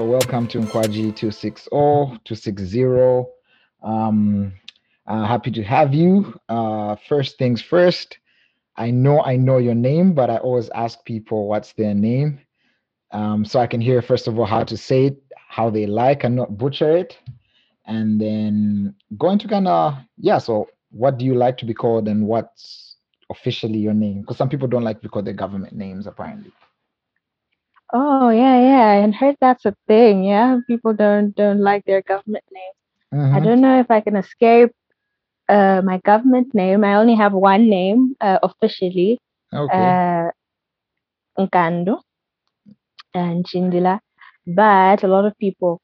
So welcome to Mkwaji 260. Happy to have you. First things first, I know your name, but I always ask people what's their name. So I can hear, first of all, how to say it, how they like and not butcher it. And then going to so what do you like to be called and what's officially your name? Because some people don't like to be called their government names, apparently. Oh, yeah. I heard that's a thing. Yeah, people don't like their government names. Uh-huh. I don't know if I can escape my government name. I only have one name officially. Okay. Nkandu Nchindila. But a lot of people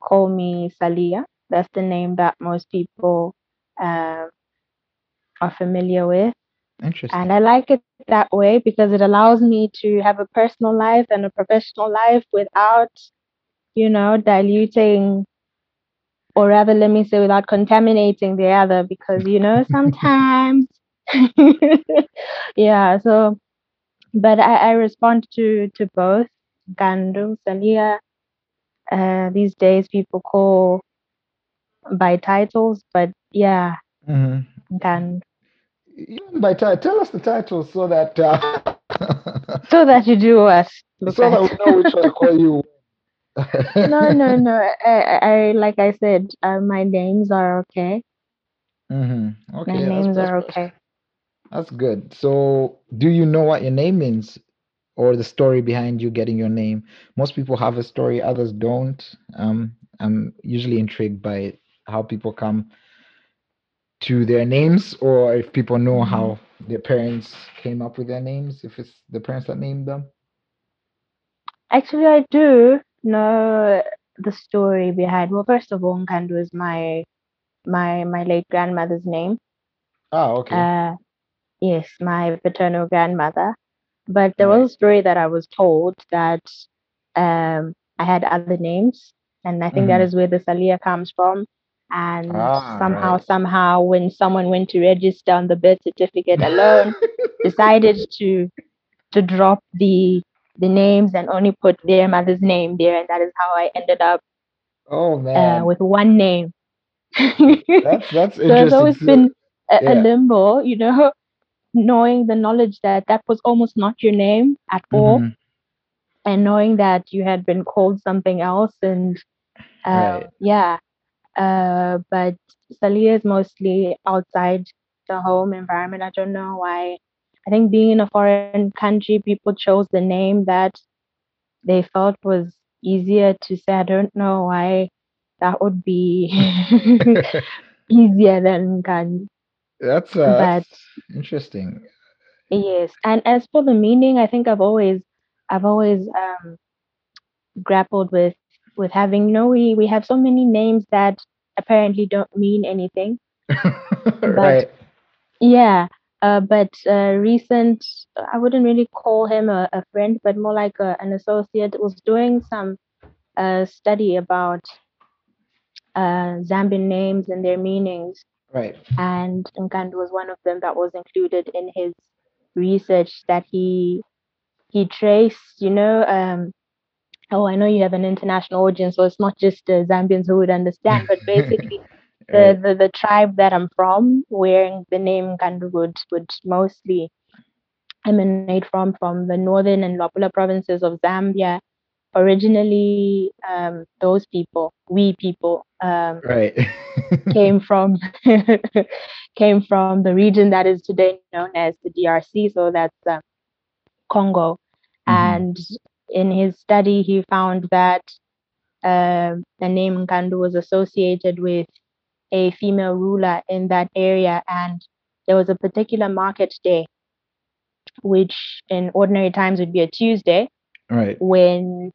call me Saliha. That's the name that most people are familiar with. Interesting. And I like it that way because it allows me to have a personal life and a professional life without, diluting, or rather, let me say, without contaminating the other, because, sometimes, so, but I respond to both, Nkandu, Saliha. These days people call by titles, but yeah, mm-hmm. Nkandu. Even by title, tell us the title so that so that you do us. So that we know which one to call you. No. I like I said, my names are okay. Mm-hmm. Okay. My names are okay. That's good. So, do you know what your name means, or the story behind you getting your name? Most people have a story; others don't. I'm usually intrigued by how people come to their names, or if people know how their parents came up with their names, if it's the parents that named them. Actually, I do know the story behind. Well, first of all, Nkandu is my late grandmother's name. Oh, okay. Yes, my paternal grandmother. But there was a story that I was told that I had other names, and I think that is where the Saliha comes from. And somehow, when someone went to register on the birth certificate alone, decided to drop the names and only put their mother's name there, and that is how I ended up. Oh man, with one name. That's so interesting. So it's always been a limbo, knowing the knowledge that was almost not your name at all, and knowing that you had been called something else, and but Saliha is mostly outside the home environment. I don't know why. I think being in a foreign country, people chose the name that they felt was easier to say. I don't know why that would be easier than Nkandu. That's interesting. Yes, and as for the meaning, I think I've always grappled with having we have so many names that apparently don't mean anything. Right. But recent, I wouldn't really call him a friend, but more like an associate, was doing some study about Zambian names and their meanings. Right. And Nkandu was one of them that was included in his research that he traced, Oh, I know you have an international audience, so it's not just Zambians who would understand, but basically the tribe that I'm from, where the name Nkandu would mostly emanate from the northern and Lopula provinces of Zambia. Originally, came from the region that is today known as the DRC, so that's Congo. Mm-hmm. And in his study, he found that the name Nkandu was associated with a female ruler in that area. And there was a particular market day, which in ordinary times would be a Tuesday. Right. When,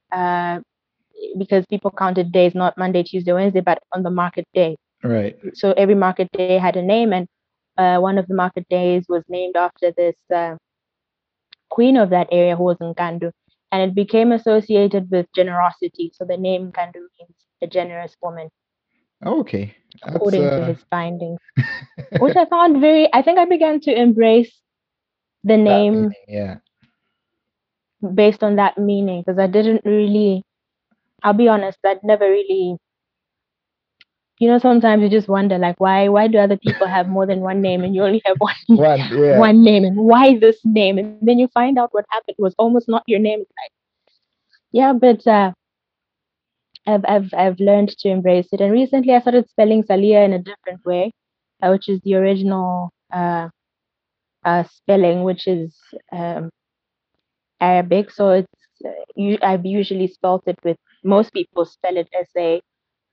because people counted days, not Monday, Tuesday, Wednesday, but on the market day. Right. So every market day had a name. And one of the market days was named after this queen of that area who was Nkandu. And it became associated with generosity. So the name Nkandu means a generous woman. Okay. That's, according to his findings. Which I found I think I began to embrace the name based on that meaning, because I didn't really I'll be honest, I'd never really, sometimes you just wonder, like, why do other people have more than one name and you only have one name, and why this name? And then you find out what happened was almost not your name. Like, yeah, but I've learned to embrace it. And recently I started spelling Saliha in a different way, which is the original spelling, which is Arabic. So I've usually spelled it with, most people spell it as a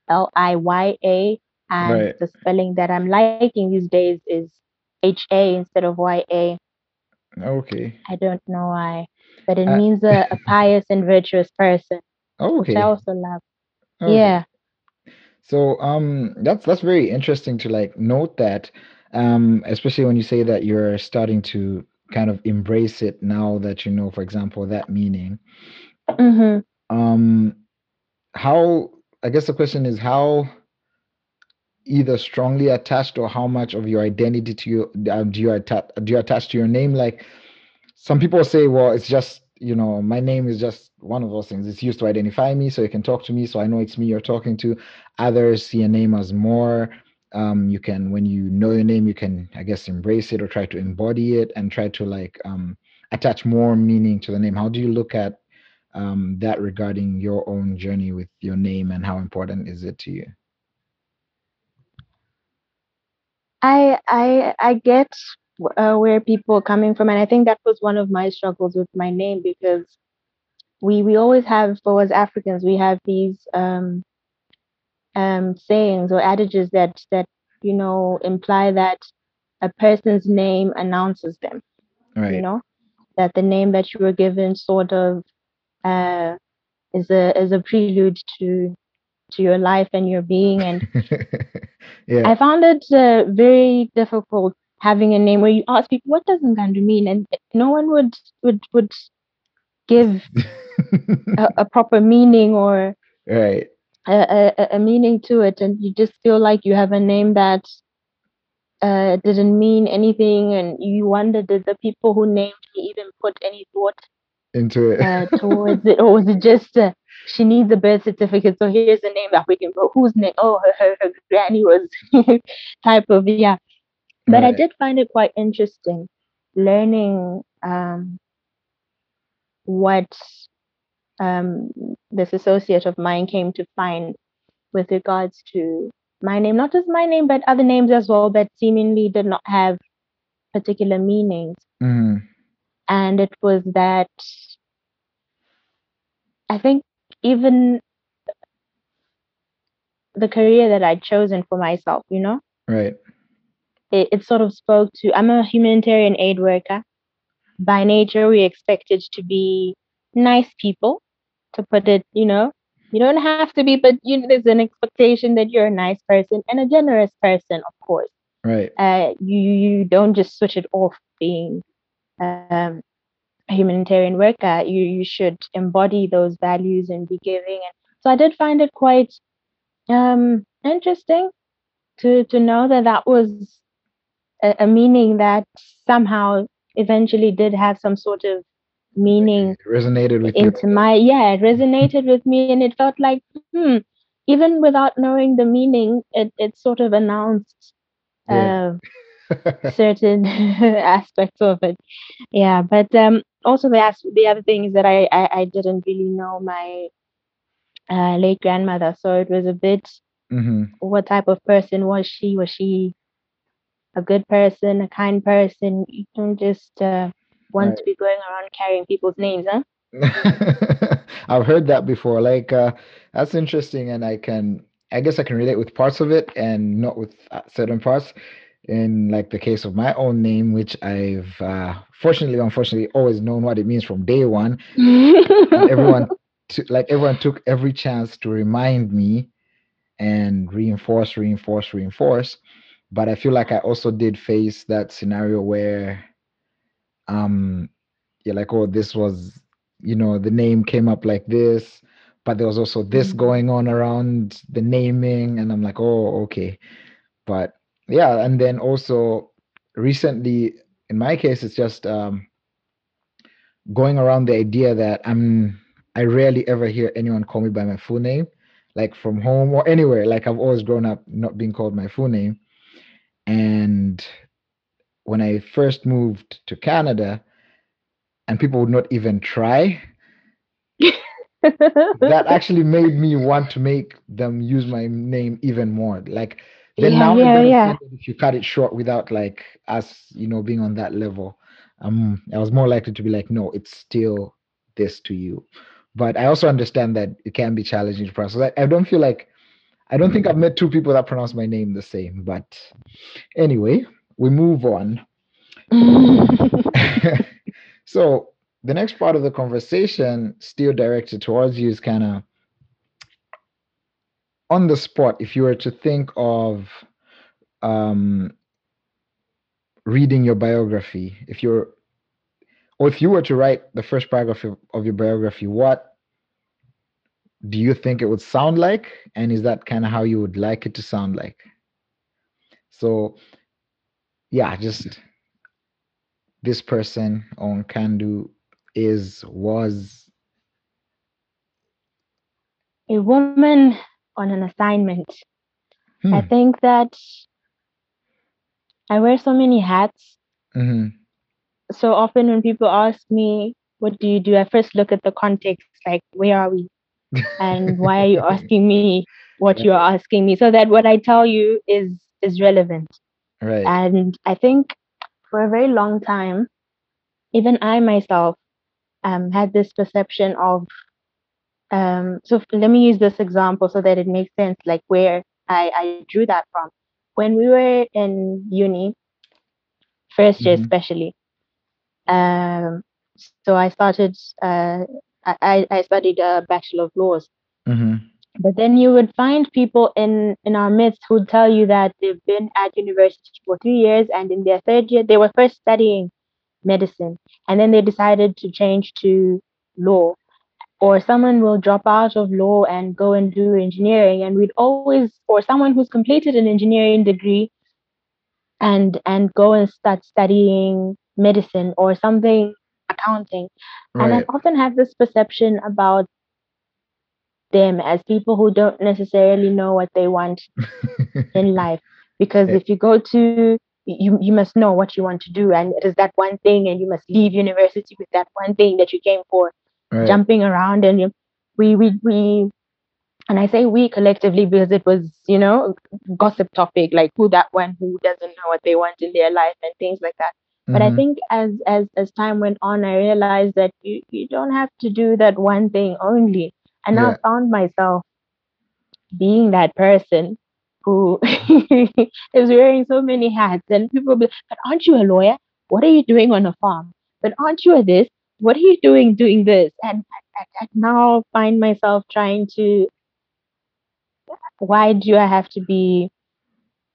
L-I-Y-A, and the spelling that I'm liking these days is H-A instead of Y-A. Okay. I don't know why, but it means a pious and virtuous person. Okay. Which I also love. Okay. Yeah. So that's very interesting to note that, especially when you say that you're starting to kind of embrace it now that you know, for example, that meaning. Mm-hmm. I guess the question is how either strongly attached or how much of your identity to you do you attach to your name? Like some people say, well, it's just, my name is just one of those things. It's used to identify me so you can talk to me. So I know it's me you're talking to. Others see a name as more. You can, when you know your name, you can, I guess, embrace it or try to embody it and try to attach more meaning to the name. How do you look at that regarding your own journey with your name, and how important is it to you? I get where people are coming from, and I think that was one of my struggles with my name, because we always have, as Africans, we have these sayings or adages that imply that a person's name announces them. Right. That the name that you were given sort of is a prelude to your life and your being, and yeah. I found it very difficult having a name where you ask people, what does Nkandu mean? And no one would give a proper meaning or a meaning to it, and you just feel like you have a name that didn't mean anything, and you wonder, did the people who named me even put any thought into it towards it, or was it just she needs a birth certificate, so here's a name that we can put, whose name, her granny was type of, yeah. But I did find it quite interesting learning what this associate of mine came to find with regards to my name, not just my name but other names as well that seemingly did not have particular meanings. Mm. And it was that I think even the career that I'd chosen for myself, it sort of spoke to, I'm a humanitarian aid worker. By nature, we expected to be nice people, to put it, you don't have to be, but there's an expectation that you're a nice person and a generous person, of course. Right. You don't just switch it off being a humanitarian worker. You should embody those values and be giving. And so I did find it quite interesting to know that was a meaning that somehow eventually did have some sort of meaning. It resonated with it resonated with me, and it felt like even without knowing the meaning, it sort of announced certain aspects of it, but also the other thing is that I didn't really know my late grandmother, so it was a bit, what type of person was she? Was she a good person, a kind person? You don't just want to be going around carrying people's names, huh? I've heard that before. That's interesting, and I guess I can relate with parts of it and not with certain parts. In the case of my own name, which I've fortunately, unfortunately, always known what it means from day one. Everyone took every chance to remind me and reinforce. But I feel like I also did face that scenario where, this was, the name came up like this, but there was also this going on around the naming, and I'm like, oh, okay, but. Yeah, and then also recently, in my case, it's just going around the idea that I'm I rarely ever hear anyone call me by my full name, like from home or anywhere. Like I've always grown up not being called my full name. And when I first moved to Canada and people would not even try, that actually made me want to make them use my name even more. Like then if you cut it short without like us, you know, being on that level, I was more likely to be like, no, it's still this to you. But I also understand that it can be challenging to process. I don't feel like, I don't think I've met two people that pronounce my name the same. But anyway, we move on. So the next part of the conversation, still directed towards you, is kind of on the spot. If you were to think of reading your biography, if you were to write the first paragraph of your biography, what do you think it would sound like? And is that kind of how you would like it to sound like? So, yeah, just this person on Nkandu was a woman on an assignment. I think that I wear so many hats. Mm-hmm. So often when people ask me, what do you do? I first look at the context, like, where are we? And why are you asking me what you're asking me? So that what I tell you is relevant. Right. And I think for a very long time, even I myself had this perception of, so let me use this example so that it makes sense, like where I drew that from. When we were in uni, first year especially, so I started, I studied a Bachelor of Laws, but then you would find people in our midst who tell you that they've been at university for 3 years, and in their third year, they were first studying medicine, and then they decided to change to law, or someone will drop out of law and go and do engineering. And or someone who's completed an engineering degree and go and start studying medicine or something, accounting. Right. And I often have this perception about them as people who don't necessarily know what they want in life, because if you go to, you must know what you want to do, and it is that one thing, and you must leave university with that one thing that you came for. Right. Jumping around, and we and I say we collectively because it was, you know, gossip topic, like who that one who doesn't know what they want in their life and things like that. But I think as time went on, I realized that you don't have to do that one thing only. And I found myself being that person who is wearing so many hats, and people be, but aren't you a lawyer? What are you doing on a farm? But aren't you this? What are you doing this? And I now find myself trying to, why do I have to be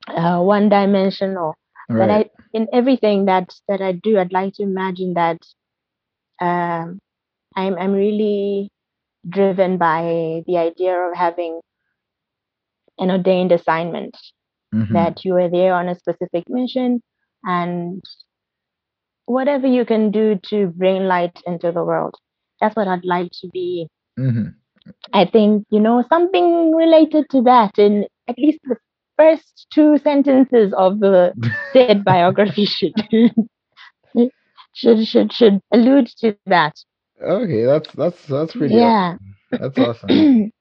one dimensional? Right. But in everything that I do, I'd like to imagine that I'm really driven by the idea of having an ordained assignment, that you are there on a specific mission, and whatever you can do to bring light into the world, that's what I'd like to be. I think, you know, something related to that in at least the first two sentences of the said biography should allude to that. Okay, that's pretty awesome. That's awesome.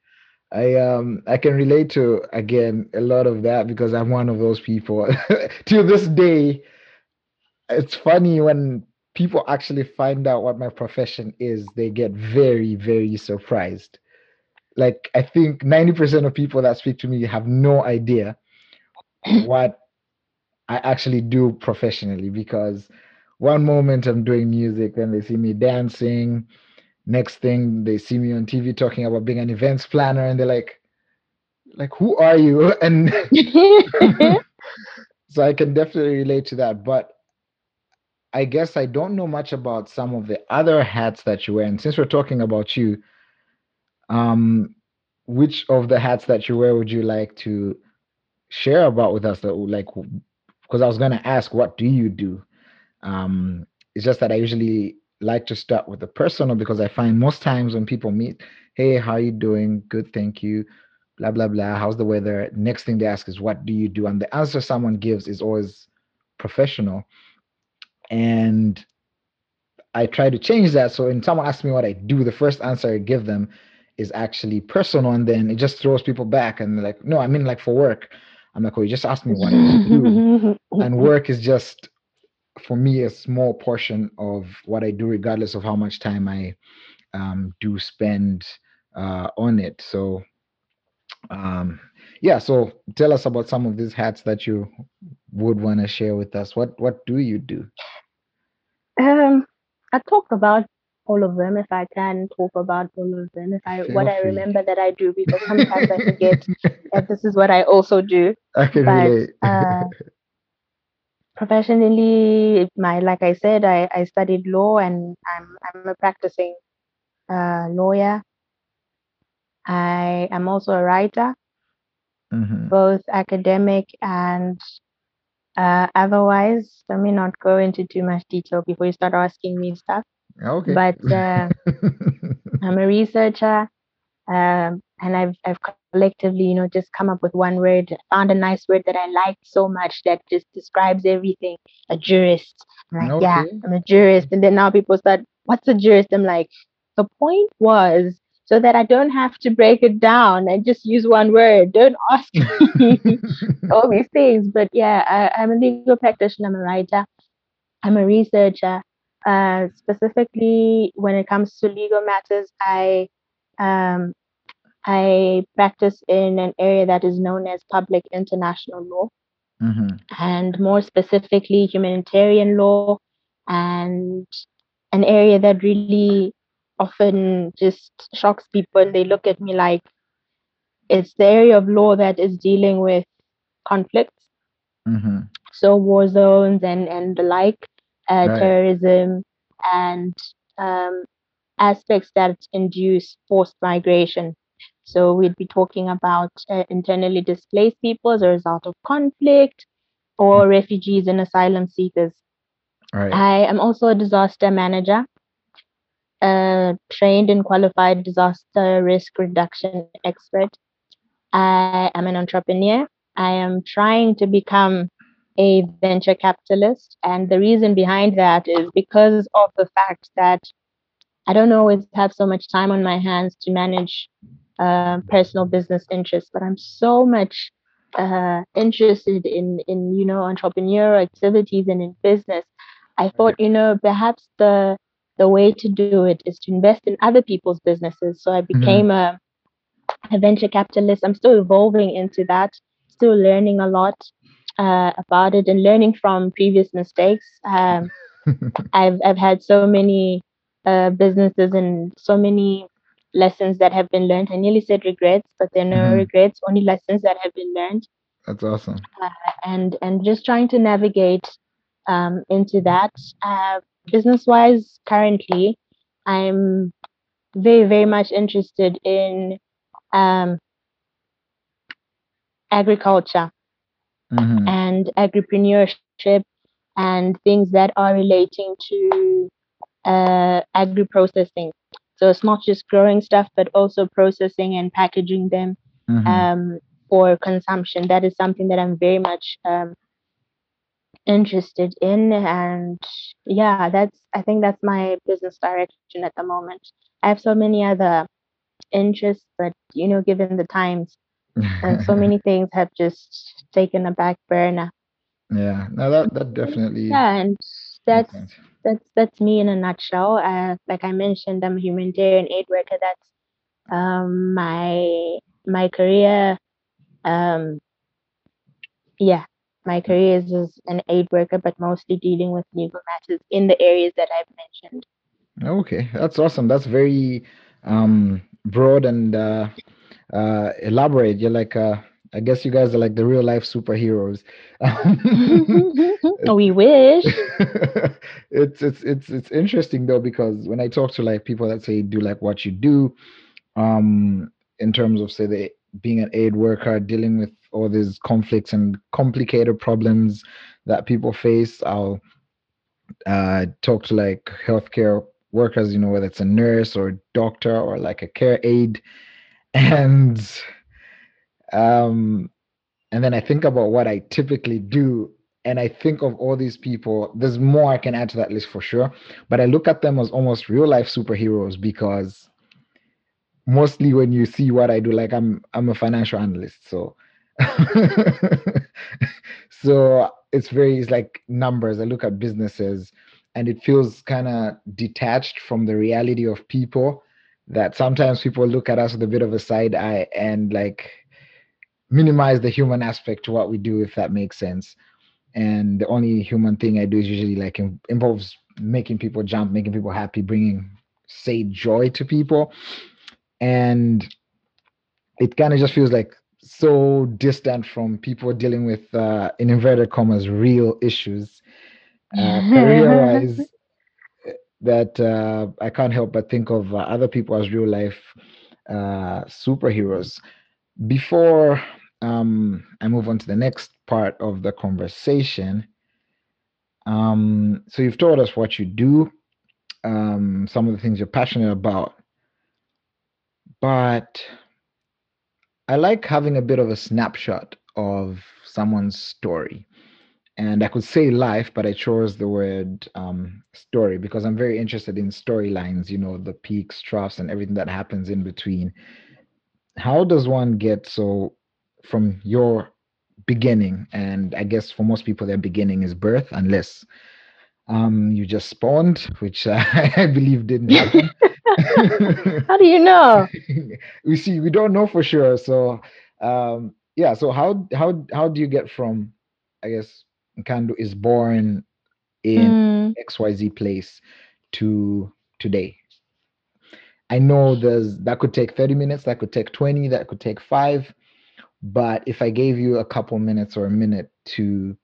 I can relate to, again, a lot of that because I'm one of those people. To this day, it's funny when people actually find out what my profession is, they get very, very surprised. Like, I think 90% of people that speak to me have no idea what I actually do professionally, because one moment I'm doing music, then they see me dancing. Next thing they see me on TV talking about being an events planner, and they're like, who are you? And so I can definitely relate to that. But I guess I don't know much about some of the other hats that you wear. And since we're talking about you, which of the hats that you wear would you like to share about with us? Like, because I was going to ask, what do you do? It's just that I usually like to start with the personal, because I find most times when people meet, hey, how are you doing? Good, thank you. Blah, blah, blah. How's the weather? Next thing they ask is, what do you do? And the answer someone gives is always professional. And I try to change that. So when someone asks me what I do, the first answer I give them is actually personal. And then it just throws people back. And they're like, no, I mean, like for work. I'm like, oh, you just asked me what I do. And work is just, for me, a small portion of what I do, regardless of how much time I do spend on it. So yeah, so tell us about some of these hats that you would want to share with us. What do you do? I talk about all of them if I can talk about all of them. If I Feel what free. I remember that I do, because sometimes I forget that this is what I also do. I can relate. Professionally, like I said, I studied law, and I'm a practicing lawyer. I am also a writer, both academic and otherwise. Let me not go into too much detail before you start asking me stuff. Okay. But I'm a researcher, and I've collectively, just come up with one word, found a nice word that I liked so much that just describes everything. A jurist. I'm like, okay. Yeah, I'm a jurist. And then now people start, what's a jurist? I'm like, the point was so that I don't have to break it down and just use one word. Don't ask me all these things. But yeah, I'm a legal practitioner, I'm a writer, I'm a researcher. Specifically when it comes to legal matters, I practice in an area that is known as public international law, and more specifically humanitarian law, and an area that really often just shocks people. And they look at me like it's the area of law that is dealing with conflicts, so war zones and the like, right. Terrorism and aspects that induce forced migration. So we'd be talking about internally displaced people as a result of conflict, or refugees and asylum seekers. Right. I am also a disaster manager, trained and qualified disaster risk reduction expert. I am an entrepreneur. I am trying to become a venture capitalist. And the reason behind that is because of the fact that I don't always have so much time on my hands to manage personal business interests, but I'm so much interested in entrepreneurial activities and in business. I thought, perhaps the way to do it is to invest in other people's businesses. So I became a venture capitalist. I'm still evolving into that, still learning a lot about it and learning from previous mistakes. I've had so many businesses and so many lessons that have been learned. I nearly said regrets, but there are no regrets, only lessons that have been learned. That's awesome. And just trying to navigate into that. Business-wise, currently, I'm very, very much interested in agriculture and agripreneurship and things that are relating to agri-processing. So it's not just growing stuff, but also processing and packaging them for consumption. That is something that I'm very much interested in. And yeah, I think that's my business direction at the moment. I have so many other interests, but given the times and so many things have just taken a back burner. Yeah, no, that definitely. Yeah, and that's me in a nutshell. Like I mentioned, I'm a humanitarian aid worker. That's my career. My career is as an aid worker, but mostly dealing with legal matters in the areas that I've mentioned. Okay, that's awesome. That's very broad and elaborate. You're like I guess you guys are like the real life superheroes. We wish. It's interesting though, because when I talk to like people that say do like what you do, in terms of say they being an aid worker, dealing with all these conflicts and complicated problems that people face, I'll talk to like healthcare workers, you know, whether it's a nurse or a doctor or like a care aide. And then I think about what I typically do. And I think of all these people, there's more I can add to that list for sure. But I look at them as almost real life superheroes, because mostly when you see what I do, like I'm a financial analyst. So, so it's like numbers. I look at businesses and it feels kind of detached from the reality of people, that sometimes people look at us with a bit of a side eye and like minimize the human aspect to what we do, if that makes sense. And the only human thing I do is usually like involves making people jump, making people happy, bringing, say, joy to people. And it kind of just feels like so distant from people dealing with, in inverted commas, real issues, career-wise, that I can't help but think of other people as real-life superheroes. Before I move on to the next part of the conversation, so you've told us what you do, some of the things you're passionate about. But I like having a bit of a snapshot of someone's story. And I could say life, but I chose the word story because I'm very interested in storylines, you know, the peaks, troughs, and everything that happens in between. How does one get so from your beginning, and I guess for most people their beginning is birth, unless you just spawned, which I believe didn't happen. How do you know? We don't know for sure. So yeah. So how do you get from, I guess, Nkandu is born in XYZ place to today? I know that could take 30 minutes, that could take 20, that could take 5. But if I gave you a couple minutes or a minute to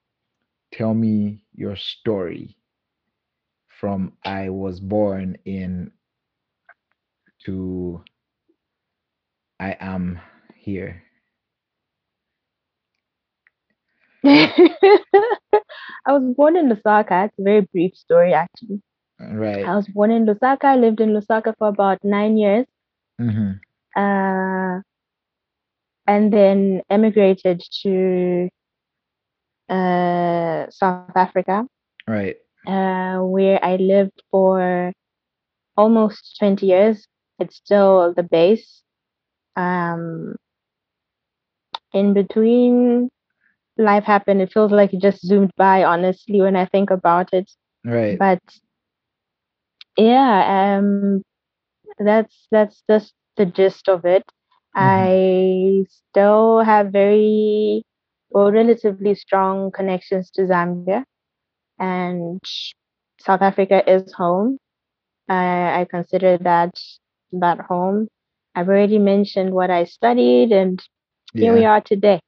tell me your story from I was born in to I am here. I was born in Lusaka. It's a very brief story, actually. Right. I was born in Lusaka. I lived in Lusaka for about 9 years. Mm-hmm. And then emigrated to South Africa. Right. Where I lived for almost 20 years. It's still the base. In between, life happened. It feels like it just zoomed by, honestly, when I think about it. Right. But yeah, that's just the gist of it. I still have relatively strong connections to Zambia, and South Africa is home. I consider that home. I've already mentioned what I studied, and here we are today.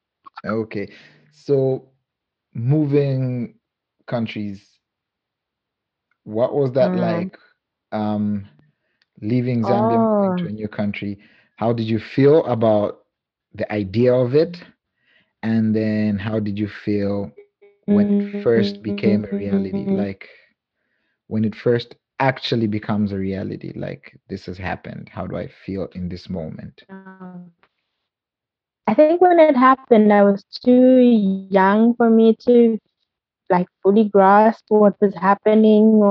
Okay, so moving countries, what was that like? Leaving Zambia, moving to a new country. How did you feel about the idea of it? And then how did you feel when it first became a reality? Like when it first actually becomes a reality, like this has happened. How do I feel in this moment? I think when it happened, I was too young for me to like fully grasp what was happening,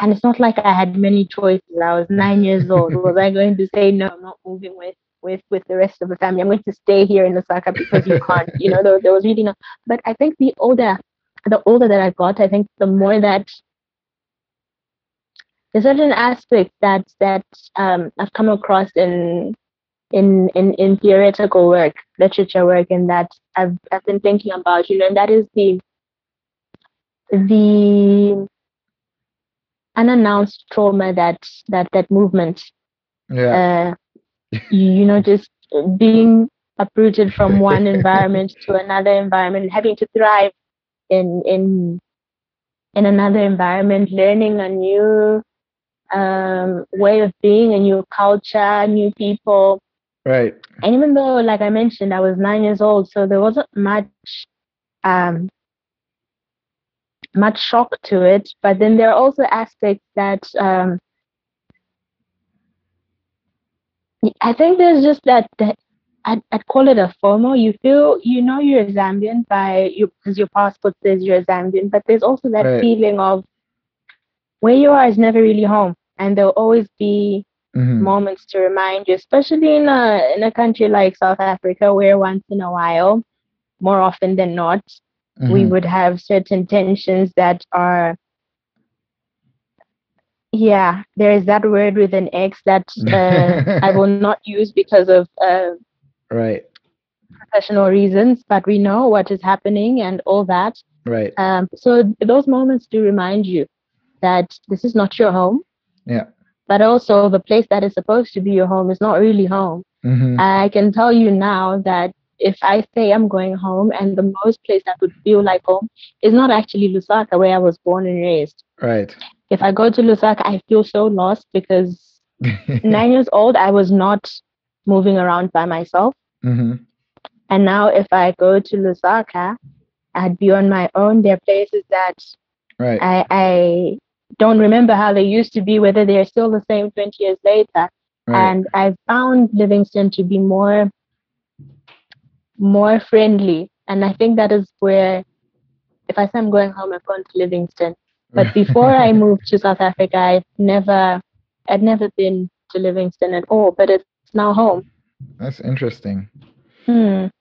and it's not like I had many choices. I was 9 years old. Was I going to say, no, I'm not moving with the rest of the family. I'm going to stay here in Lusaka because you can't, you know, there was really no. But I think the older that I got, I think the more that there's certain aspects that I've come across in theoretical work, literature work, and that I've been thinking about, you know, and that is the unannounced trauma that movement, you know, just being uprooted from one environment to another environment, and having to thrive in another environment, learning a new way of being, a new culture, new people. Right. And even though, like I mentioned, I was 9 years old, so there wasn't much much shock to it. But then there are also aspects that I think there's just that I'd call it a FOMO. You feel, you know, you're a Zambian because your passport says you're a Zambian, but there's also that feeling of where you are is never really home, and there'll always be moments to remind you, especially in a country like South Africa, where once in a while, more often than not, we would have certain tensions that are, there is that word with an X that I will not use because of professional reasons, but we know what is happening and all that. Right. So those moments do remind you that this is not your home. Yeah. But also the place that is supposed to be your home is not really home. Mm-hmm. I can tell you now that if I say I'm going home, and the most place that would feel like home is not actually Lusaka, where I was born and raised. Right. If I go to Lusaka, I feel so lost because 9 years old, I was not moving around by myself. Mm-hmm. And now if I go to Lusaka, I'd be on my own. There are places that I don't remember how they used to be, whether they're still the same 20 years later. Right. And I found Livingstone to be more friendly. And I think that is where, if I say I'm going home, I've gone to Livingstone. But before I moved to South Africa, I'd never been to Livingstone at all, but it's now home. That's interesting. But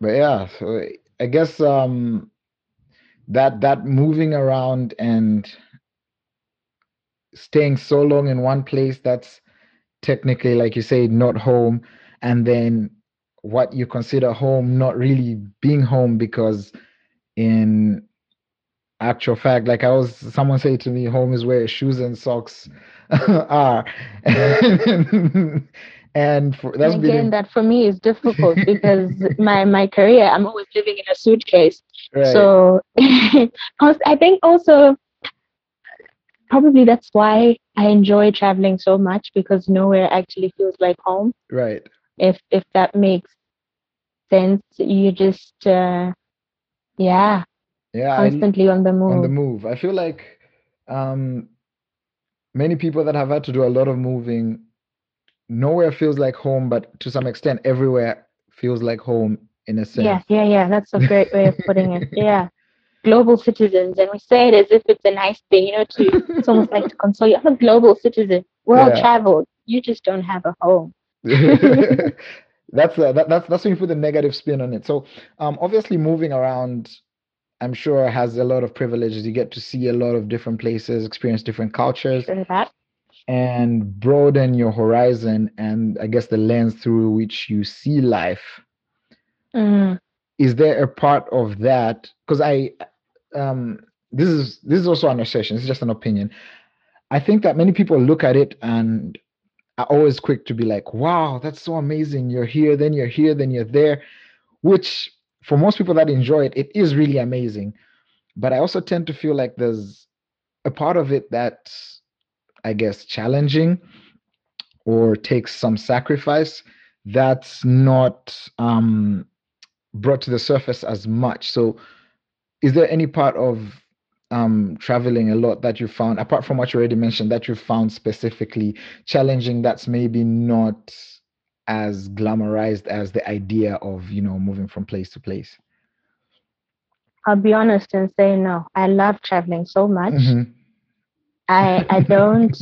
yeah, so I guess that moving around and staying so long in one place that's technically, like you say, not home, and then what you consider home not really being home, because in actual fact, like someone said to me, home is where shoes and socks are. That for me is difficult because my career, I'm always living in a suitcase. Right. So I think also probably that's why I enjoy traveling so much, because nowhere actually feels like home. Right. If that makes sense, you just constantly on the move. On the move. I feel like many people that have had to do a lot of moving, nowhere feels like home, but to some extent, everywhere feels like home in a sense. Yeah. That's a great way of putting it. Yeah. Global citizens, and we say it as if it's a nice thing, it's almost like to console you. I'm a global citizen, world traveled, you just don't have a home. That's when you put the negative spin on it. So obviously moving around, I'm sure, has a lot of privileges. You get to see a lot of different places, experience different cultures, and broaden your horizon, and I guess the lens through which you see life. Is there a part of that? Because I, this is also an assertion. It's just an opinion. I think that many people look at it and are always quick to be like, "Wow, that's so amazing! You're here, then you're here, then you're there," which for most people that enjoy it, it is really amazing. But I also tend to feel like there's a part of it that's, I guess, challenging or takes some sacrifice that's not brought to the surface as much. So is there any part of traveling a lot that you found, apart from what you already mentioned, that you found specifically challenging, that's maybe not as glamorized as the idea of, moving from place to place? I'll be honest and say no. I love traveling so much. Mm-hmm. I don't...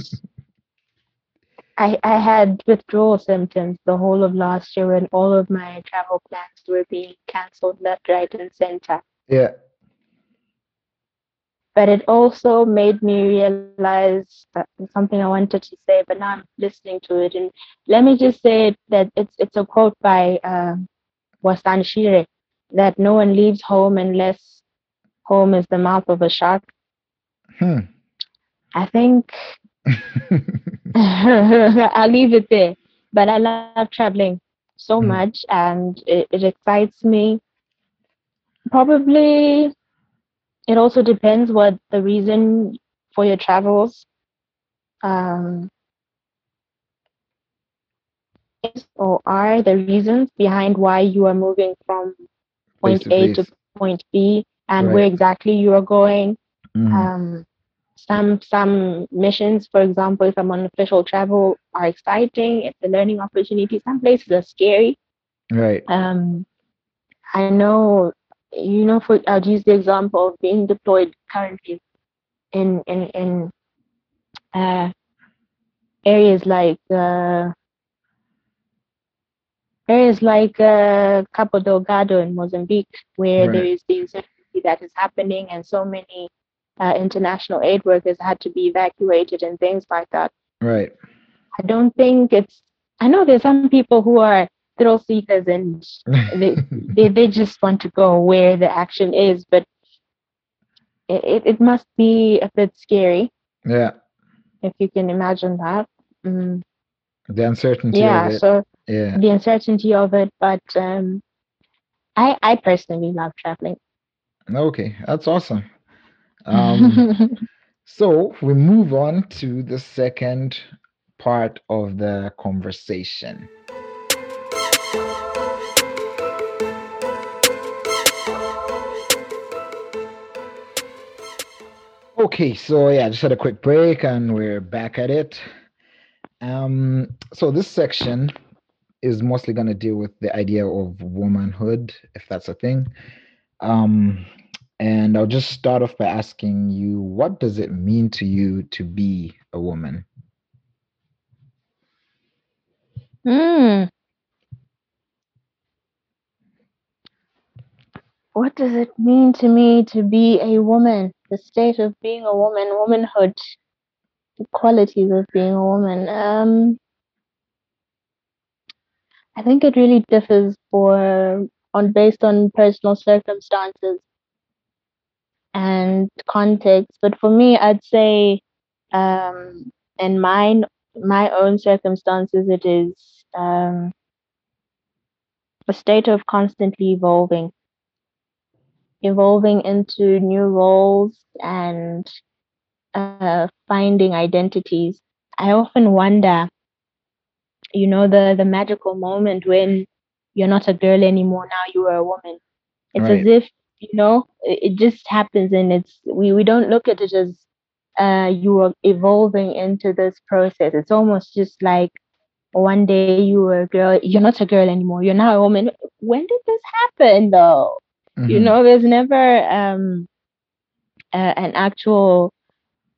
I had withdrawal symptoms the whole of last year when all of my travel plans were being cancelled left, right, and center. Yeah. But it also made me realize something I wanted to say, but now I'm listening to it. And let me just say that it's a quote by Warsan Shire, that no one leaves home unless home is the mouth of a shark. I think... I'll leave it there, but I love traveling so much, and it excites me. Probably it also depends what the reason for your travels is, or are the reasons behind why you are moving from point A to point B, and where exactly you are going. Some missions, for example, if I'm on official travel, are exciting. It's a learning opportunity. Some places are scary. Right. I know, you know, for I'll use the example of being deployed currently in areas like Cabo Delgado in Mozambique, where there is the uncertainty that is happening, and so many international aid workers had to be evacuated and things like that. Right. I don't think it's. I know there's some people who are thrill seekers and they just want to go where the action is, but it must be a bit scary. Yeah. If you can imagine that. The uncertainty. Yeah. Of it. So. Yeah. The uncertainty of it, but I personally love traveling. Okay, that's awesome. So we move on to the second part of the conversation. Okay, so yeah, just had a quick break and we're back at it. So this section is mostly going to deal with the idea of womanhood, if that's a thing. And I'll just start off by asking you, what does it mean to you to be a woman? What does it mean to me to be a woman? The state of being a woman, womanhood, the qualities of being a woman. I think it really differs based on personal circumstances and context. But for me, I'd say, in my own circumstances, it is a state of constantly evolving into new roles and finding identities. I often wonder, you know, the magical moment when you're not a girl anymore, now you are a woman. It's right. As if, you know, it just happens, and it's we don't look at it as you are evolving into this process. It's almost just like one day you were a girl, you're not a girl anymore, you're now a woman. When did this happen though? Mm-hmm. You know, there's never an actual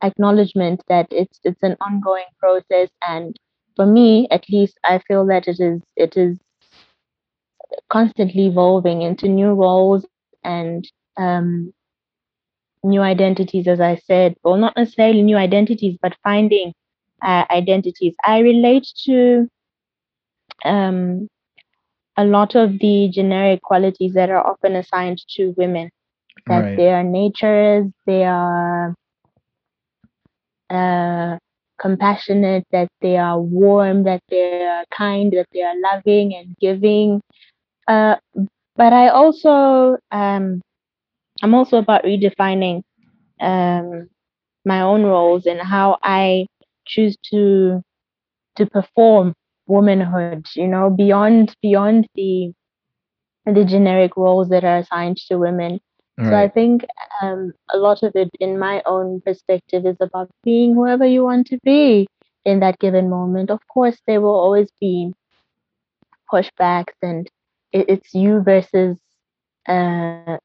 acknowledgement that it's an ongoing process. And for me, at least, I feel that it is constantly evolving into new roles and new identities, as I said. Well, not necessarily new identities, but finding identities. I relate to a lot of the generic qualities that are often assigned to women. That right. They are naturers, they are compassionate, that they are warm, that they are kind, that they are loving and giving. But I also, I'm also about redefining my own roles and how I choose to perform womanhood. You know, beyond the generic roles that are assigned to women. Right. So I think a lot of it, in my own perspective, is about being whoever you want to be in that given moment. Of course, there will always be pushbacks, and it's you versus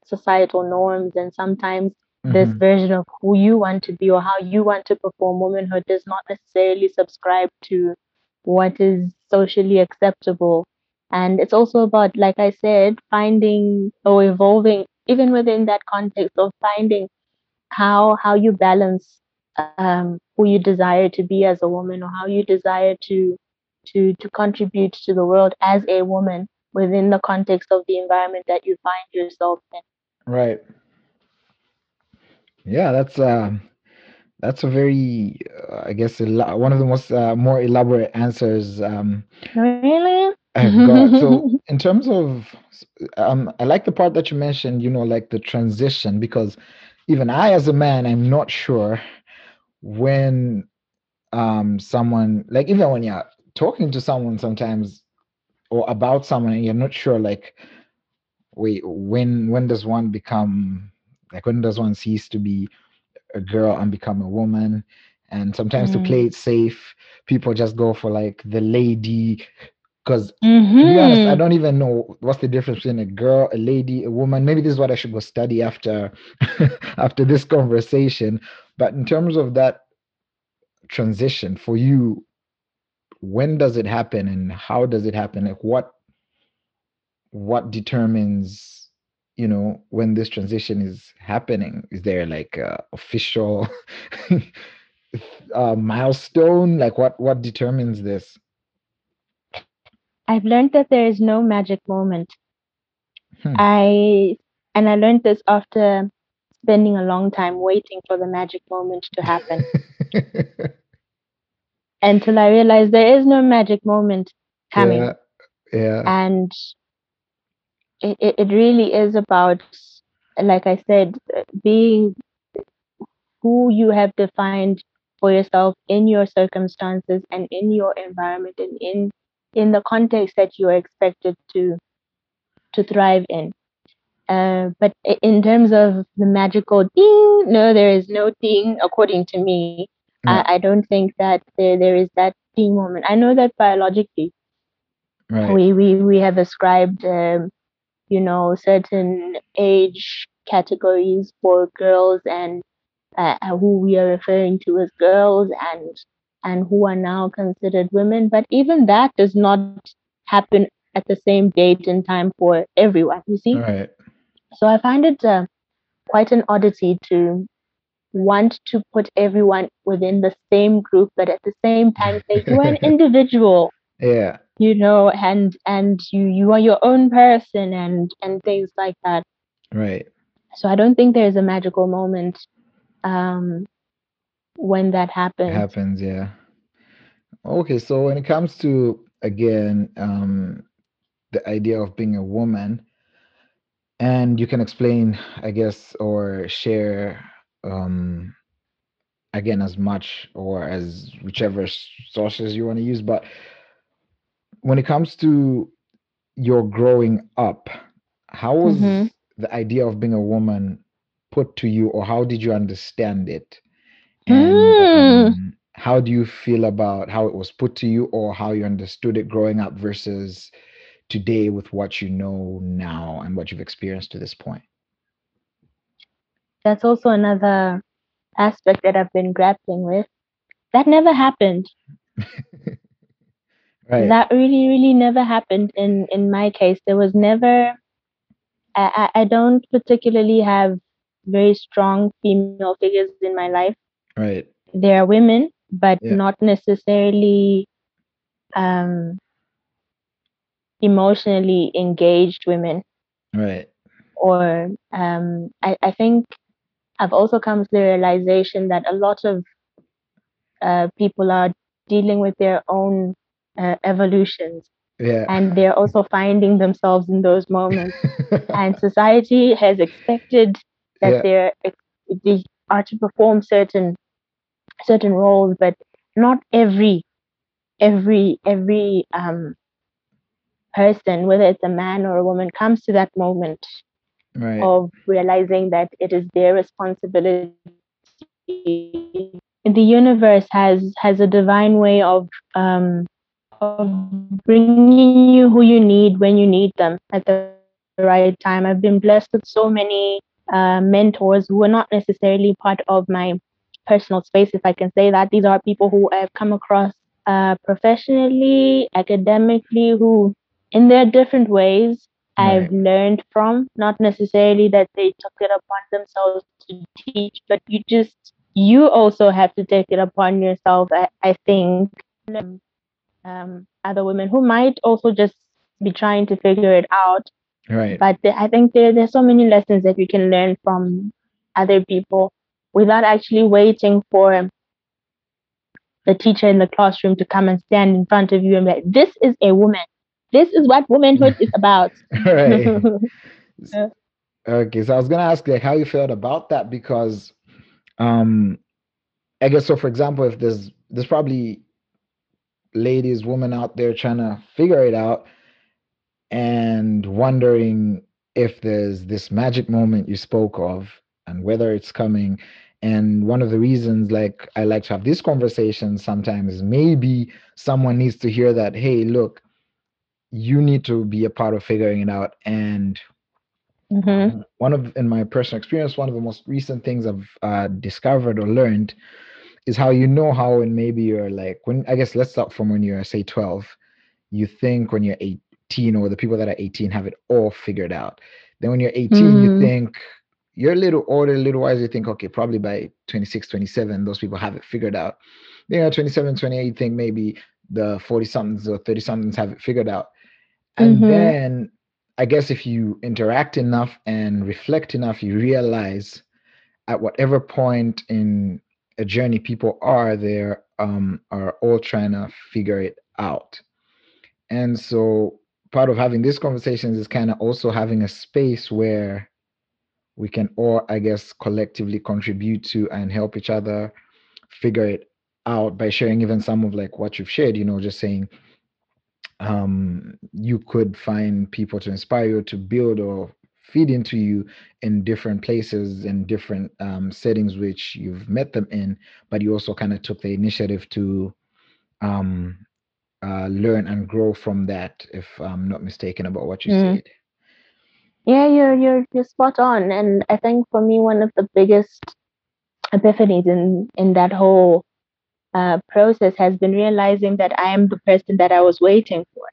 societal norms. And sometimes this version of who you want to be or how you want to perform womanhood does not necessarily subscribe to what is socially acceptable. And it's also about, like I said, finding or evolving, even within that context, of finding how you balance who you desire to be as a woman, or how you desire to contribute to the world as a woman within the context of the environment that you find yourself in. Right. Yeah, that's a very, I guess, one of the most more elaborate answers. Really? So in terms of, I like the part that you mentioned, you know, like the transition, because even I, as a man, I'm not sure when someone, like even when you're talking to someone sometimes or about someone, and you're not sure, like, wait, when does one cease to be a girl and become a woman. And sometimes to play it safe, people just go for like the lady. Because to be honest, I don't even know what's the difference between a girl, a lady, a woman. Maybe this is what I should go study after after this conversation. But in terms of that transition for you, when does it happen and how does it happen? Like what determines, you know, when this transition is happening? Is there like a official milestone? Like what determines this? I've learned that there is no magic moment. I learned this after spending a long time waiting for the magic moment to happen. Until I realized there is no magic moment coming. Yeah. And it really is about, like I said, being who you have defined for yourself in your circumstances and in your environment and in the context that you are expected to thrive in. But in terms of the magical ding, no, there is no ding, according to me. No. I don't think that there is that ding moment. I know that biologically, we have ascribed, certain age categories for girls and who we are referring to as girls and who are now considered women. But even that does not happen at the same date and time for everyone, you see? Right. So I find it quite an oddity to want to put everyone within the same group, but at the same time say, you are an individual. Yeah. You know, and you are your own person and things like that. Right. So I don't think there is a magical moment when that happens. It happens, yeah. Okay, so when it comes to, again, the idea of being a woman, and you can explain, I guess, or share, again, as much or as whichever sources you want to use, but when it comes to your growing up, how was the idea of being a woman put to you, or how did you understand it? And how do you feel about how it was put to you or how you understood it growing up versus today with what you know now and what you've experienced to this point? That's also another aspect that I've been grappling with. That never happened. Right. That really, really never happened in my case. There was never, I don't particularly have very strong female figures in my life. Right. There are women, but not necessarily emotionally engaged women. Right. Or I think I've also come to the realization that a lot of people are dealing with their own evolutions. Yeah. And they're also finding themselves in those moments. And society has expected that they are to perform certain roles, but not every person, whether it's a man or a woman, comes to that moment of realizing that it is their responsibility. The universe has a divine way of bringing you who you need when you need them at the right time. I've been blessed with so many mentors who were not necessarily part of my personal space, if I can say that. These are people who I've come across professionally, academically, who in their different ways I've learned from, not necessarily that they took it upon themselves to teach, but you also have to take it upon yourself, I think. Other women who might also just be trying to figure it out. Right. But I think there's so many lessons that we can learn from other people without actually waiting for the teacher in the classroom to come and stand in front of you and be like, this is a woman. This is what womanhood is about. Right. Yeah. Okay, so I was going to ask how you felt about that, because I guess, so for example, if there's probably ladies, women out there trying to figure it out and wondering if there's this magic moment you spoke of and whether it's coming, And one of the reasons, like, I like to have these conversations sometimes, maybe someone needs to hear that, hey, look, you need to be a part of figuring it out. And mm-hmm. In my personal experience, one of the most recent things I've discovered or learned is how when maybe you're like, I guess let's start from when you're, say, 12, you think when you're 18 or the people that are 18 have it all figured out. Then when you're 18, you think, you're a little older, a little wiser, you think, okay, probably by 26, 27, those people have it figured out. Then you're 27, 28, you think maybe the 40-somethings or 30-somethings have it figured out. And then I guess if you interact enough and reflect enough, you realize at whatever point in a journey people are, they are all trying to figure it out. And so part of having these conversations is kind of also having a space where we can all, I guess, collectively contribute to and help each other figure it out by sharing even some of like what you've shared, you know, just saying you could find people to inspire you, to build or feed into you in different places and different settings which you've met them in, but you also kind of took the initiative to learn and grow from that, if I'm not mistaken about what you said. Yeah, you're spot on. And I think for me, one of the biggest epiphanies in that whole process has been realizing that I am the person that I was waiting for.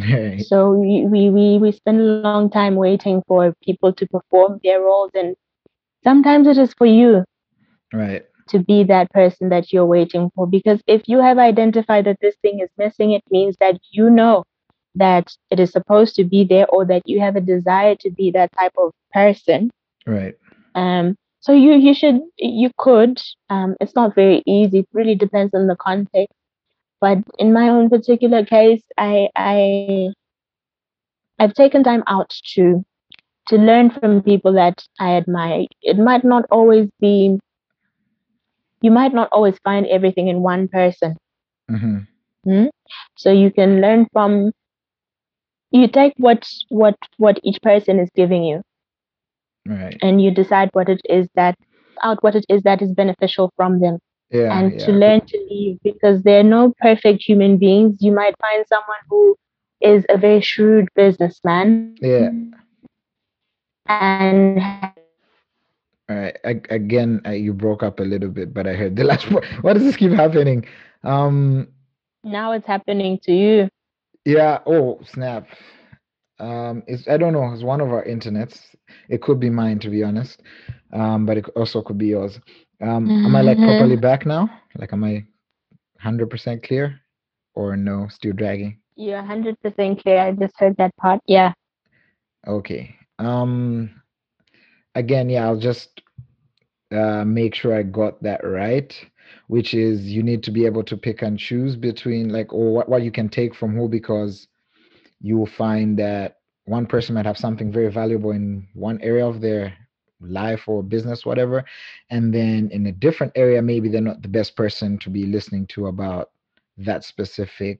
Hey. So we spend a long time waiting for people to perform their roles, and sometimes it is for you, right, to be that person that you're waiting for. Because if you have identified that this thing is missing, it means that you know that it is supposed to be there, or that you have a desire to be that type of person. Right. So you could, it's not very easy. It really depends on the context. But in my own particular case, I've taken time out to learn from people that I admire. It might not always be, you might not always find everything in one person. Mm-hmm. Mm-hmm. So you can learn from, you take what each person is giving you, right, and you decide what it is that is beneficial from them. Yeah, and to learn to leave, because there are no perfect human beings. You might find someone who is a very shrewd businessman. Yeah. And all right. Again, you broke up a little bit, but I heard the last part. Why does this keep happening? Now it's happening to you. Yeah. Oh, snap. I don't know. It's one of our internets. It could be mine, to be honest. But it also could be yours. Am I like properly back now? Like, am I 100% clear or no, still dragging? You're 100% clear. I just heard that part. Yeah. Okay. Again, yeah, I'll just make sure I got that right, which is you need to be able to pick and choose between like, or what you can take from who, because you will find that one person might have something very valuable in one area of their life or business, whatever, and then in a different area maybe they're not the best person to be listening to about that specific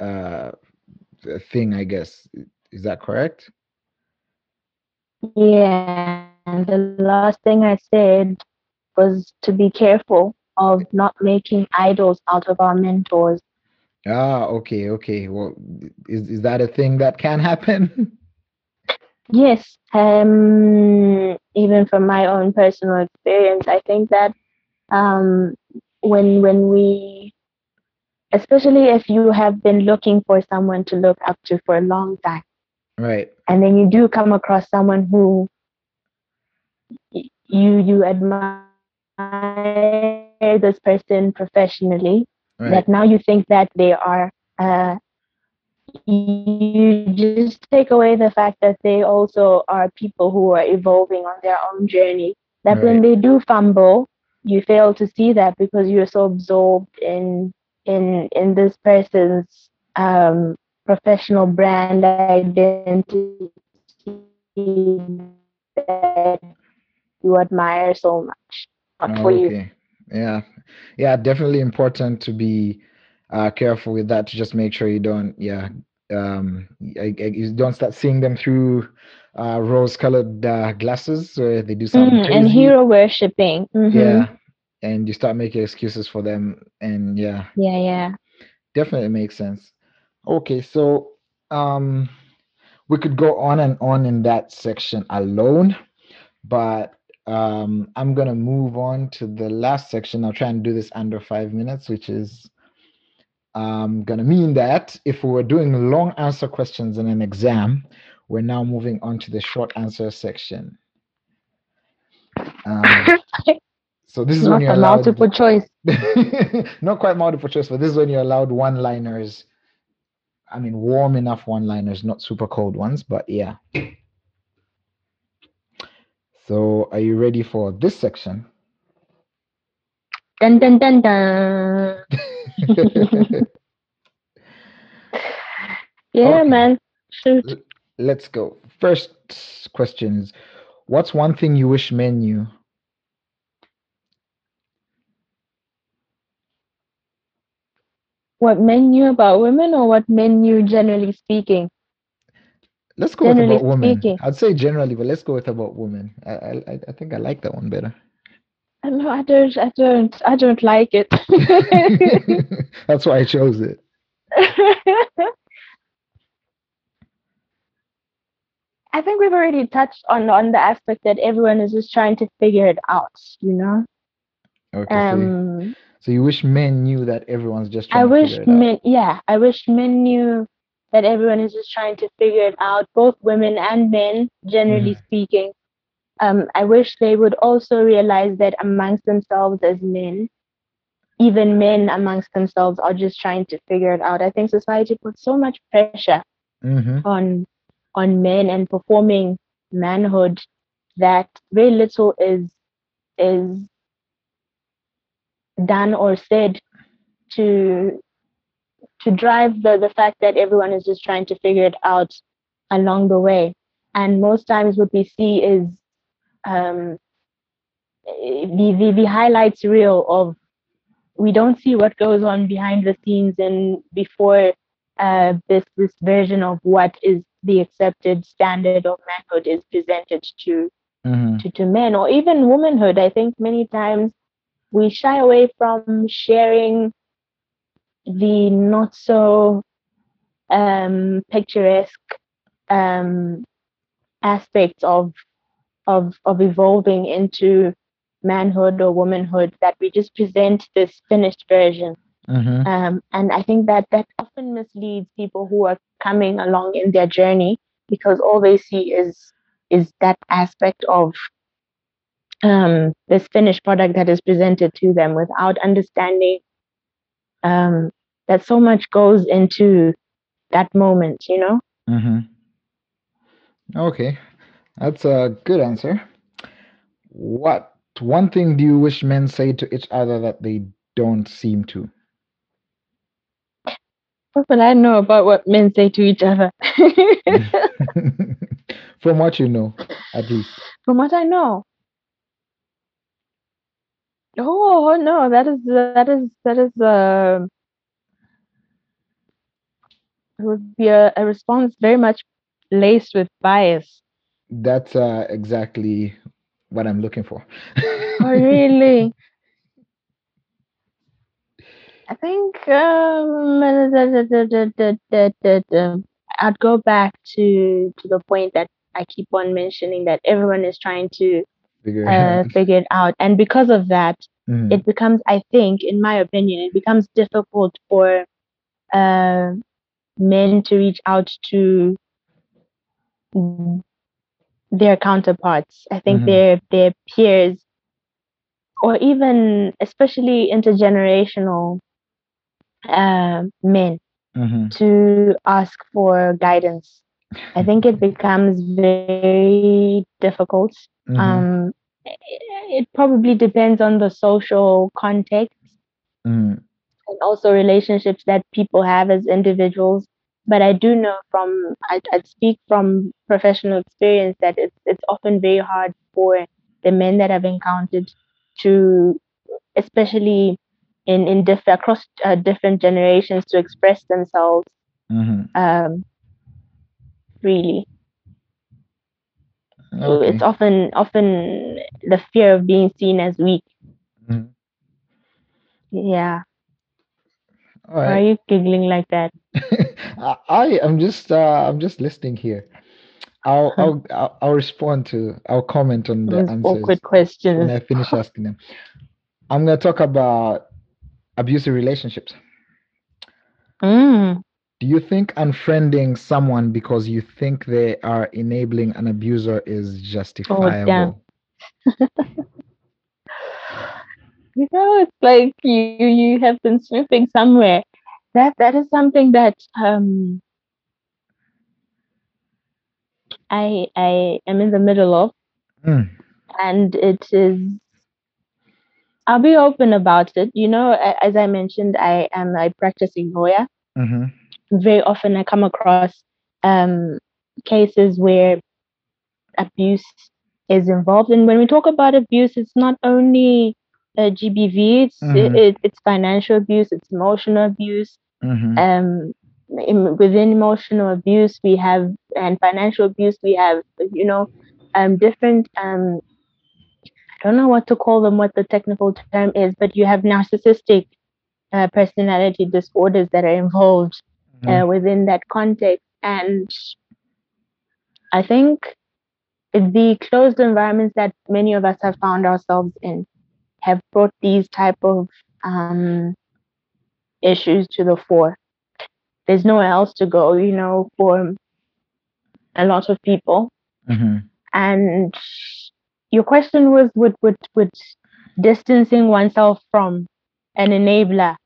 thing, I guess. Is that correct? Yeah. And the last thing I said was to be careful of not making idols out of our mentors. Ah, okay. Well, is that a thing that can happen? Yes. Even from my own personal experience, I think that when we, especially if you have been looking for someone to look up to for a long time, right, and then you do come across someone who you admire, this person professionally, right, that now you think that they are you just take away the fact that they also are people who are evolving on their own journey, that right, when they do fumble, you fail to see that because you're so absorbed in this person's professional brand identity that you admire so much. Not for you. Yeah, definitely important to be careful with that, to just make sure you don't start seeing them through rose-colored glasses where they do something crazy. And hero worshipping. Mm-hmm. Yeah, and you start making excuses for them, and yeah, definitely makes sense. Okay, so we could go on and on in that section alone, but I'm gonna move on to the last section. I'll try and do this under 5 minutes, which is gonna mean that if we were doing long answer questions in an exam, we're now moving on to the short answer section. So this is when you're allowed multiple choice. Not quite multiple choice, but this is when you're allowed one-liners. I mean, warm enough one-liners, not super cold ones, but yeah. So are you ready for this section? Dun, dun, dun, dun. Yeah, okay. Man. Shoot. Let's go. First question is, what's one thing you wish men knew? What men knew about women, or what men knew generally speaking? Let's go generally with about women. Speaking. I'd say generally, but let's go with about women. I think I like that one better. No, I don't like it. That's why I chose it. I think we've already touched on the aspect that everyone is just trying to figure it out, you know? Okay. So you wish men knew that everyone's just trying to figure it out. Yeah, I wish men knew that everyone is just trying to figure it out, both women and men, generally speaking. I wish they would also realize that amongst themselves as men, even men amongst themselves are just trying to figure it out. I think society puts so much pressure on men and performing manhood that very little is done or said to drive the fact that everyone is just trying to figure it out along the way. And most times what we see is the highlights reel of, we don't see what goes on behind the scenes and before this version of what is the accepted standard of manhood is presented to men or even womanhood. I think many times we shy away from sharing the not so picturesque aspects of evolving into manhood or womanhood, that we just present this finished version. And I think that often misleads people who are coming along in their journey, because all they see is that aspect of this finished product that is presented to them, without understanding that so much goes into that moment, you know? Okay, that's a good answer. What one thing do you wish men say to each other that they don't seem to? What would I know about what men say to each other? From what you know, at least. From what I know. Oh no, that is it would be a response very much laced with bias. That's exactly what I'm looking for. Oh really? I think I'd go back to the point that I keep on mentioning, that everyone is trying to figure it out. And because of that, it becomes, I think, in my opinion, it becomes difficult for men to reach out to their counterparts. I think their peers, or even especially intergenerational men, to ask for guidance. I think it becomes very difficult. It probably depends on the social context and also relationships that people have as individuals. But I do know I'd speak from professional experience that it's often very hard for the men that I've encountered to, especially across different generations, to express themselves freely. So it's often the fear of being seen as weak. Mm. Yeah. All right. Why are you giggling like that? I'm just listening here. I'll respond to, I'll comment on the answers. Awkward questions. When I finish asking them, I'm going to talk about abusive relationships. Mm. Do you think unfriending someone because you think they are enabling an abuser is justifiable? Oh, damn. You know, it's like you have been snooping somewhere. That is something that I am in the middle of. Mm. And it is, I'll be open about it. You know, as I mentioned, I am a practicing lawyer. Mm-hmm. Very often I come across cases where abuse is involved. And when we talk about abuse, it's not only GBV, it's financial abuse, it's emotional abuse. Mm-hmm. Within emotional abuse, we have, and financial abuse, we have, you know, different, I don't know what to call them, what the technical term is, but you have narcissistic personality disorders that are involved. Mm-hmm. Within that context. And I think the closed environments that many of us have found ourselves in have brought these type of issues to the fore. There's nowhere else to go, you know, for a lot of people. Mm-hmm. And your question was, would distancing oneself from an enabler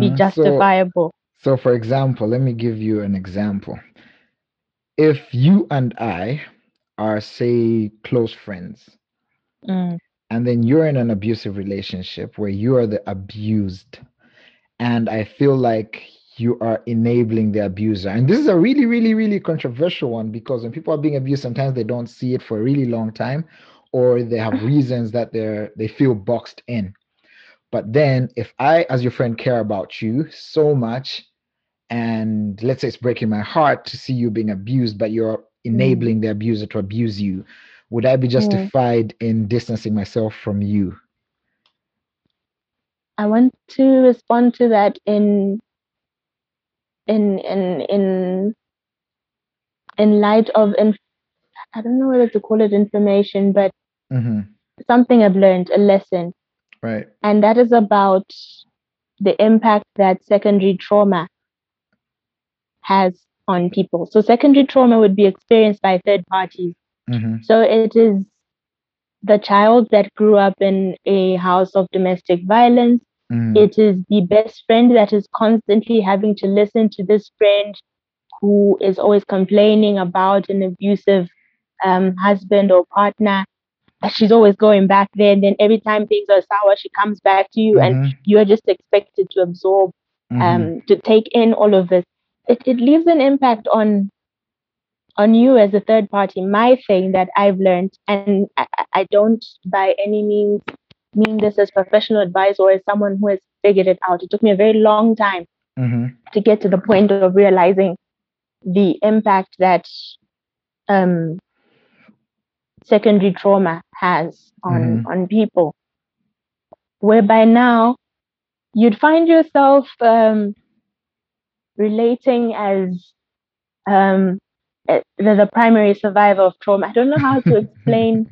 be justifiable? So, for example, let me give you an example. If you and I are, say, close friends, and then you're in an abusive relationship where you are the abused, and I feel like you are enabling the abuser. And this is a really, really, really controversial one, because when people are being abused, sometimes they don't see it for a really long time, or they have reasons that they feel boxed in. But then if I, as your friend, care about you so much, and let's say it's breaking my heart to see you being abused, but you're enabling the abuser to abuse you, would I be justified in distancing myself from you? I want to respond to that in light of, I don't know whether to call it information, but something I've learned, a lesson. Right. And that is about the impact that secondary trauma has on people. So secondary trauma would be experienced by third parties. Mm-hmm. So it is the child that grew up in a house of domestic violence. Mm. It is the best friend that is constantly having to listen to this friend who is always complaining about an abusive husband or partner. She's always going back there, and then every time things are sour, she comes back to you, and you're just expected to absorb, to take in all of this. It leaves an impact on you as a third party. My thing that I've learned, and I don't by any means mean this as professional advice or as someone who has figured it out. It took me a very long time to get to the point of realizing the impact that secondary trauma has on people, whereby now you'd find yourself relating as the primary survivor of trauma. I don't know how to explain.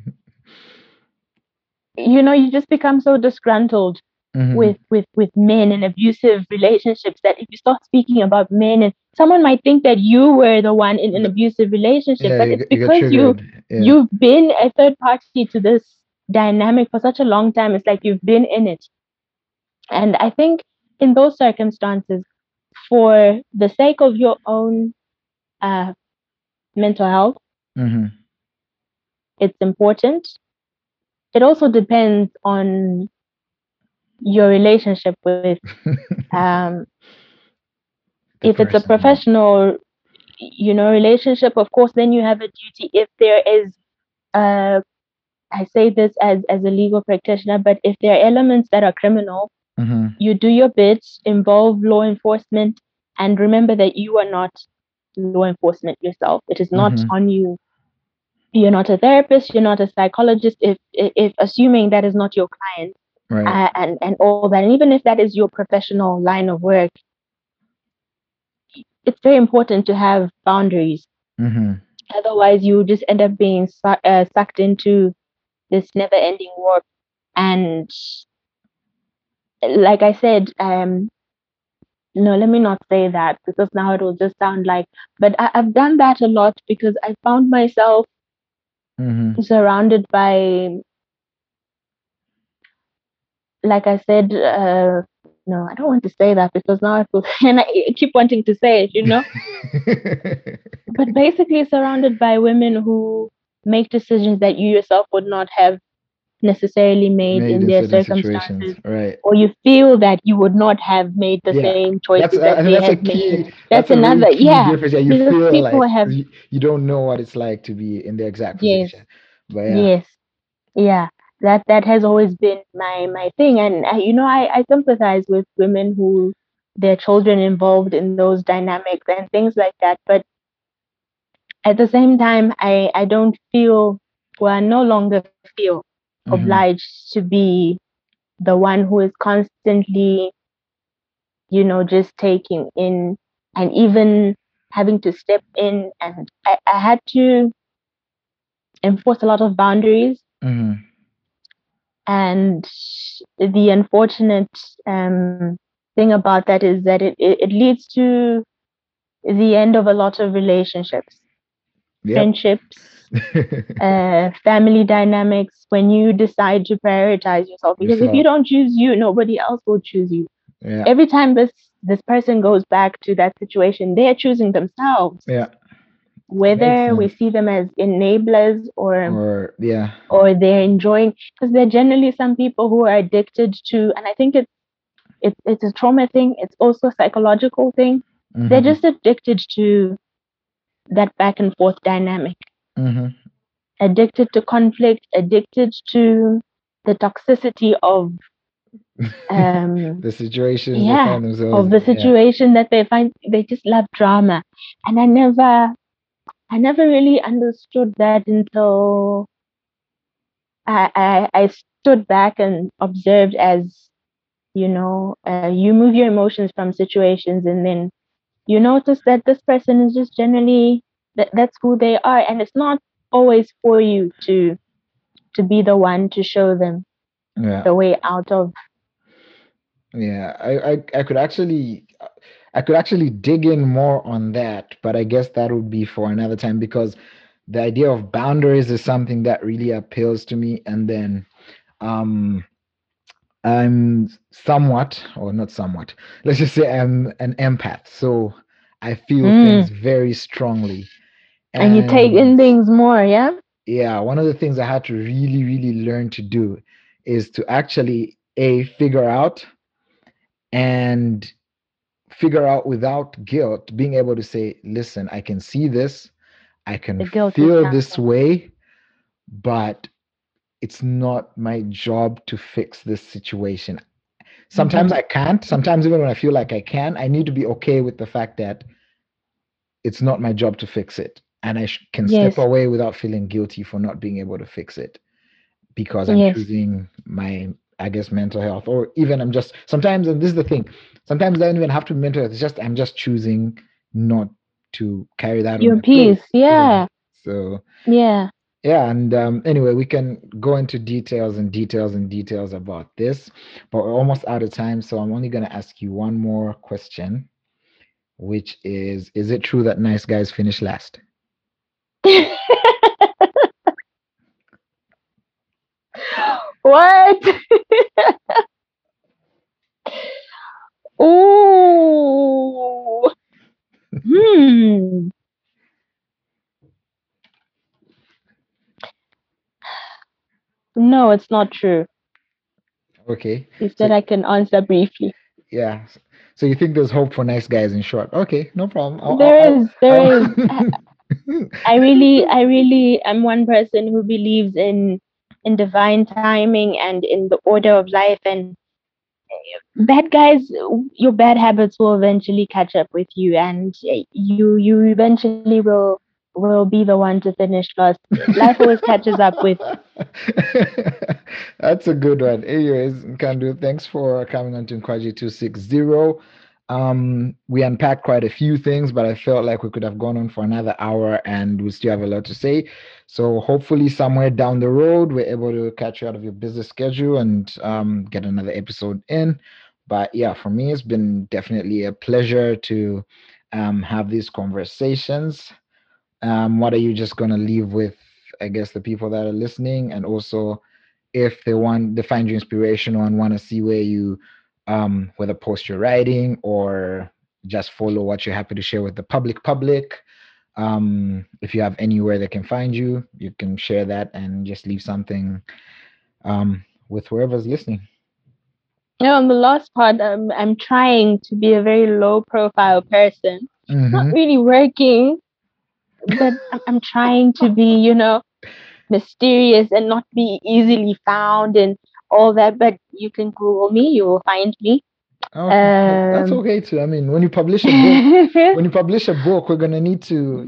You know, you just become so disgruntled with men and abusive relationships that if you start speaking about men, and someone might think that you were the one in an abusive relationship, but it's because you've been a third party to this dynamic for such a long time. It's like you've been in it. And I think in those circumstances, for the sake of your own mental health, it's important. It also depends on your relationship with if it's a professional, you know, relationship, of course, then you have a duty. If there is, I say this as a legal practitioner, but if there are elements that are criminal, you do your bit, involve law enforcement, and remember that you are not law enforcement yourself. It is not on you. You're not a therapist, you're not a psychologist, if assuming that is not your client, right. and all that. And even if that is your professional line of work, it's very important to have boundaries. Mm-hmm. Otherwise, you just end up being sucked into this never-ending warp. And like I said, no, let me not say that, because now it will just sound like, but I've done that a lot, because I found myself mm-hmm. surrounded by, like I said, no, I don't want to say that, because now I feel, and I keep wanting to say it, you know. But basically surrounded by women who make decisions that you yourself would not have necessarily made in their circumstances, right? Or you feel that you would not have made the same choices that they have made. That's another really difference. Yeah, you feel people like have, you don't know what it's like to be in the exact position. But that has always been my thing. And I sympathize with women who their children involved in those dynamics and things like that. But at the same time, I don't feel, well, I no longer feel mm-hmm. obliged to be the one who is constantly, just taking in, and even having to step in. And I had to enforce a lot of boundaries. Mm-hmm. And the unfortunate thing about that is that it leads to the end of a lot of relationships, friendships, family dynamics, when you decide to prioritize yourself. Because if you don't choose you, nobody else will choose you. Yeah. Every time this person goes back to that situation, they are choosing themselves. Yeah. Whether we see them as enablers or they're enjoying, because they're generally some people who are addicted to, and I think it's a trauma thing, it's also a psychological thing. Mm-hmm. They're just addicted to that back and forth dynamic, mm-hmm. addicted to conflict, addicted to the toxicity of the situation that they find. They just love drama, and I never really understood that until I stood back and observed, as you move your emotions from situations, and then you notice that this person is just generally that's who they are, and it's not always for you to be the one to show them the way out of. Yeah, I could actually dig in more on that, but I guess that would be for another time, because the idea of boundaries is something that really appeals to me. And then I'm somewhat, or not somewhat, let's just say I'm an empath. So I feel things very strongly. And you take in things more, yeah? Yeah, one of the things I had to really, really learn to do is to actually, figure out, and figure out without guilt, being able to say, listen, I can see this, I can feel this way, but it's not my job to fix this situation. Sometimes I can't. Sometimes even when I feel like I can, I need to be okay with the fact that it's not my job to fix it. And I can step away without feeling guilty for not being able to fix it, because I'm choosing my, I guess, mental health. Or even I'm just sometimes, and this is the thing, sometimes I don't even have to mental health. It's just, I'm just choosing not to carry that. Your peace. Yeah. So, yeah. And anyway, we can go into details about this, but we're almost out of time. So I'm only going to ask you one more question, which is it true that nice guys finish last? What? Ooh. No, it's not true. Okay. Instead, I can answer briefly. Yeah. So you think there's hope for nice guys, in short? Okay, no problem. There is. I really am one person who believes in divine timing and in the order of life, and bad guys, your bad habits will eventually catch up with you, and you eventually will will be the one to finish last. Life always catches up with. That's a good one. Anyways, Nkandu, thanks for coming on to Nkwaji 260. We unpacked quite a few things, but I felt like we could have gone on for another hour and we still have a lot to say. So hopefully somewhere down the road, we're able to catch you out of your busy schedule and get another episode in. But yeah, for me, it's been definitely a pleasure to have these conversations. What are you just going to leave with, I guess, the people that are listening? And also, if they find you inspirational and want to see where you, whether post your writing or just follow what you're happy to share with the public, if you have anywhere they can find you, you can share that and just leave something with whoever's listening. You know, on the last part, I'm trying to be a very low profile person. Mm-hmm. It's not really working, but I'm trying to be, mysterious and not be easily found and all that. But you can Google me, you will find me. Oh, that's okay too. I mean, when you publish a book, we're gonna need to.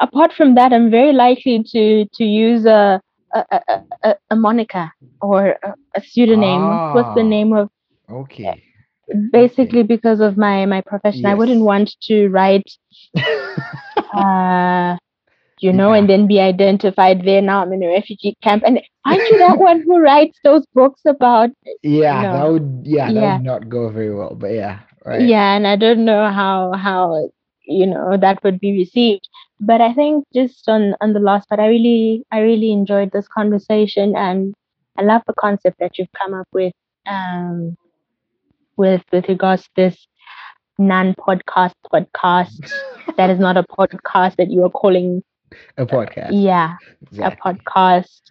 Apart from that, I'm very likely to use a moniker or a pseudonym. What's the name of? Okay. Basically, because of my profession, yes. I wouldn't want to write. And then be identified there. Now I'm in a refugee camp, and aren't you that one who writes those books about? Yeah, that would not go very well. But yeah, right. Yeah, and I don't know how that would be received. But I think just on the last part, I really enjoyed this conversation, and I love the concept that you've come up with regards to this podcast that is not a podcast that you are calling a podcast. Exactly. A podcast.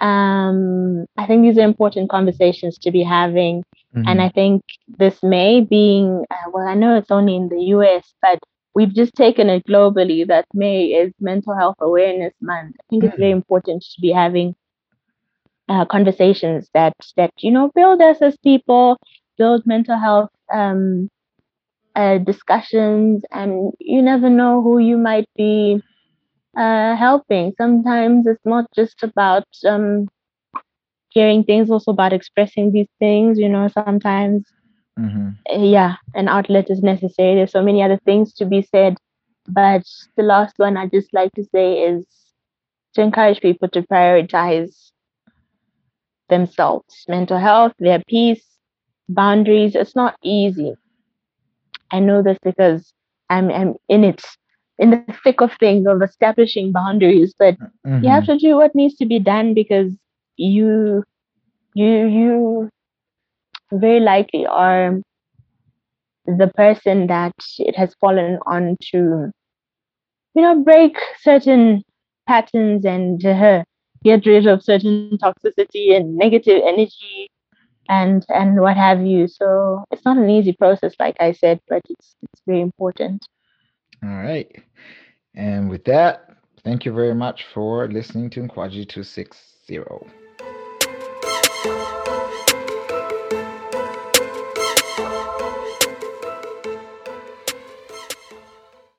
I think these are important conversations to be having. Mm-hmm. And I think this may being I know it's only in the US, but we've just taken it globally that May is Mental Health Awareness Month. I think it's very important to be having conversations that build us as people, build mental health discussions, and you never know who you might be helping. Sometimes it's not just about hearing things, also about expressing these things. Sometimes, an outlet is necessary. There's so many other things to be said, but the last one I'd just like to say is to encourage people to prioritize themselves, mental health, their peace, boundaries. It's not easy. I know this because I'm in it, in the thick of things, of establishing boundaries. But you have to do what needs to be done, because you very likely are the person that it has fallen on to, break certain patterns and get rid of certain toxicity and negative energy. And what have you. So it's not an easy process, like I said, but it's very important. All right. And with that, thank you very much for listening to Nkwaji 260.